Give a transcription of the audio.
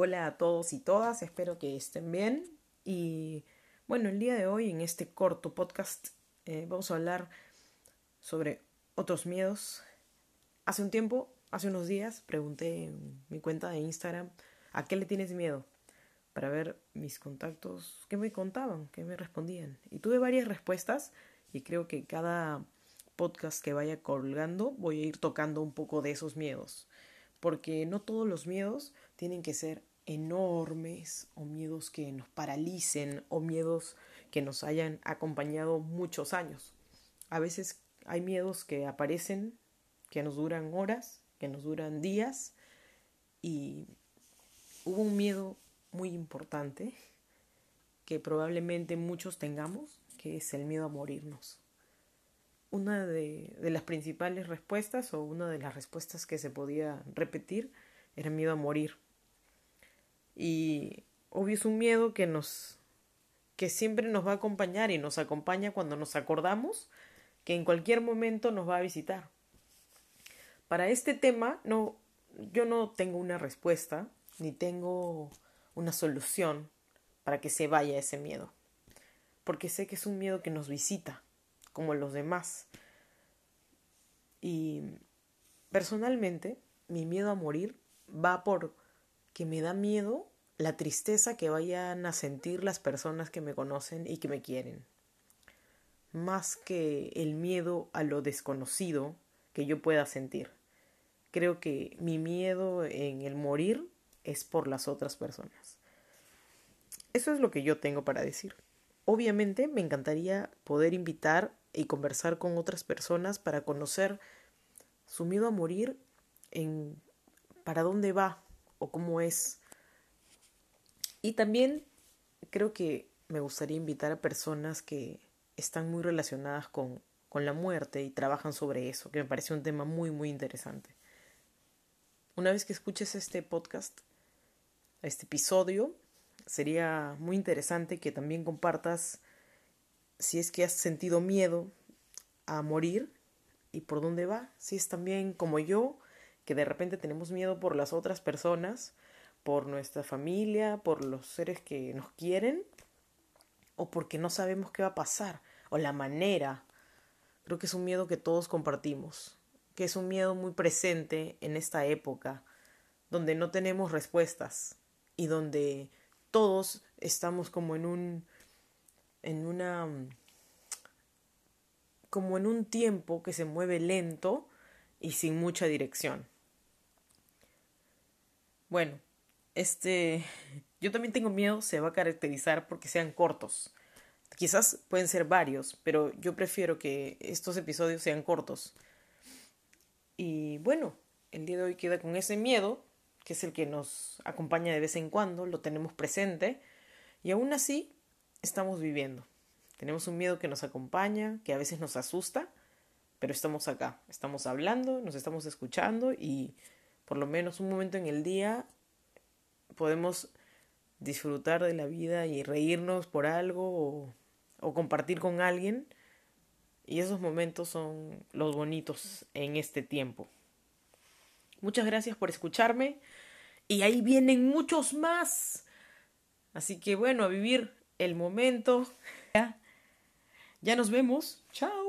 Hola a todos y todas, espero que estén bien. Y bueno, el día de hoy en este corto podcast vamos a hablar sobre otros miedos. Hace un tiempo, hace unos días, pregunté en mi cuenta de Instagram ¿a qué le tienes miedo? Para ver mis contactos, qué me contaban, qué me respondían. Y tuve varias respuestas y creo que cada podcast que vaya colgando voy a ir tocando un poco de esos miedos. Porque no todos los miedos tienen que ser enormes o miedos que nos paralicen o miedos que nos hayan acompañado muchos años. A veces hay miedos que aparecen, que nos duran horas, que nos duran días. Y hubo un miedo muy importante que probablemente muchos tengamos, que es el miedo a morirnos. Una de las principales respuestas o una de las respuestas que se podía repetir era miedo a morir. Y obvio es un miedo que siempre nos va a acompañar y nos acompaña cuando nos acordamos que en cualquier momento nos va a visitar. Para este tema yo no tengo una respuesta ni tengo una solución para que se vaya ese miedo, porque sé que es un miedo que nos visita como los demás. Y personalmente, mi miedo a morir va porque me da miedo la tristeza que vayan a sentir las personas que me conocen y que me quieren. Más que el miedo a lo desconocido que yo pueda sentir. Creo que mi miedo en el morir es por las otras personas. Eso es lo que yo tengo para decir. Obviamente me encantaría poder invitar y conversar con otras personas para conocer su miedo a morir, para dónde va o cómo es. Y también creo que me gustaría invitar a personas que están muy relacionadas con la muerte y trabajan sobre eso, que me parece un tema muy, muy interesante. Una vez que escuches este podcast, este episodio, sería muy interesante que también compartas si es que has sentido miedo a morir y por dónde va. Si es también como yo, que de repente tenemos miedo por las otras personas, por nuestra familia, por los seres que nos quieren, o porque no sabemos qué va a pasar, o la manera. Creo que es un miedo que todos compartimos, que es un miedo muy presente en esta época, donde no tenemos respuestas y donde todos estamos como en un tiempo que se mueve lento y sin mucha dirección. Bueno, yo también tengo miedo, se va a caracterizar porque sean cortos. Quizás pueden ser varios, pero yo prefiero que estos episodios sean cortos. Y bueno, el día de hoy queda con ese miedo, que es el que nos acompaña de vez en cuando, lo tenemos presente, y aún así estamos viviendo. Tenemos un miedo que nos acompaña, que a veces nos asusta, pero estamos acá, estamos hablando, nos estamos escuchando, y por lo menos un momento en el día podemos disfrutar de la vida y reírnos por algo o compartir con alguien, y esos momentos son los bonitos en este tiempo. Muchas gracias por escucharme y ahí vienen muchos más. Así que bueno, a vivir el momento. Ya nos vemos. Chao.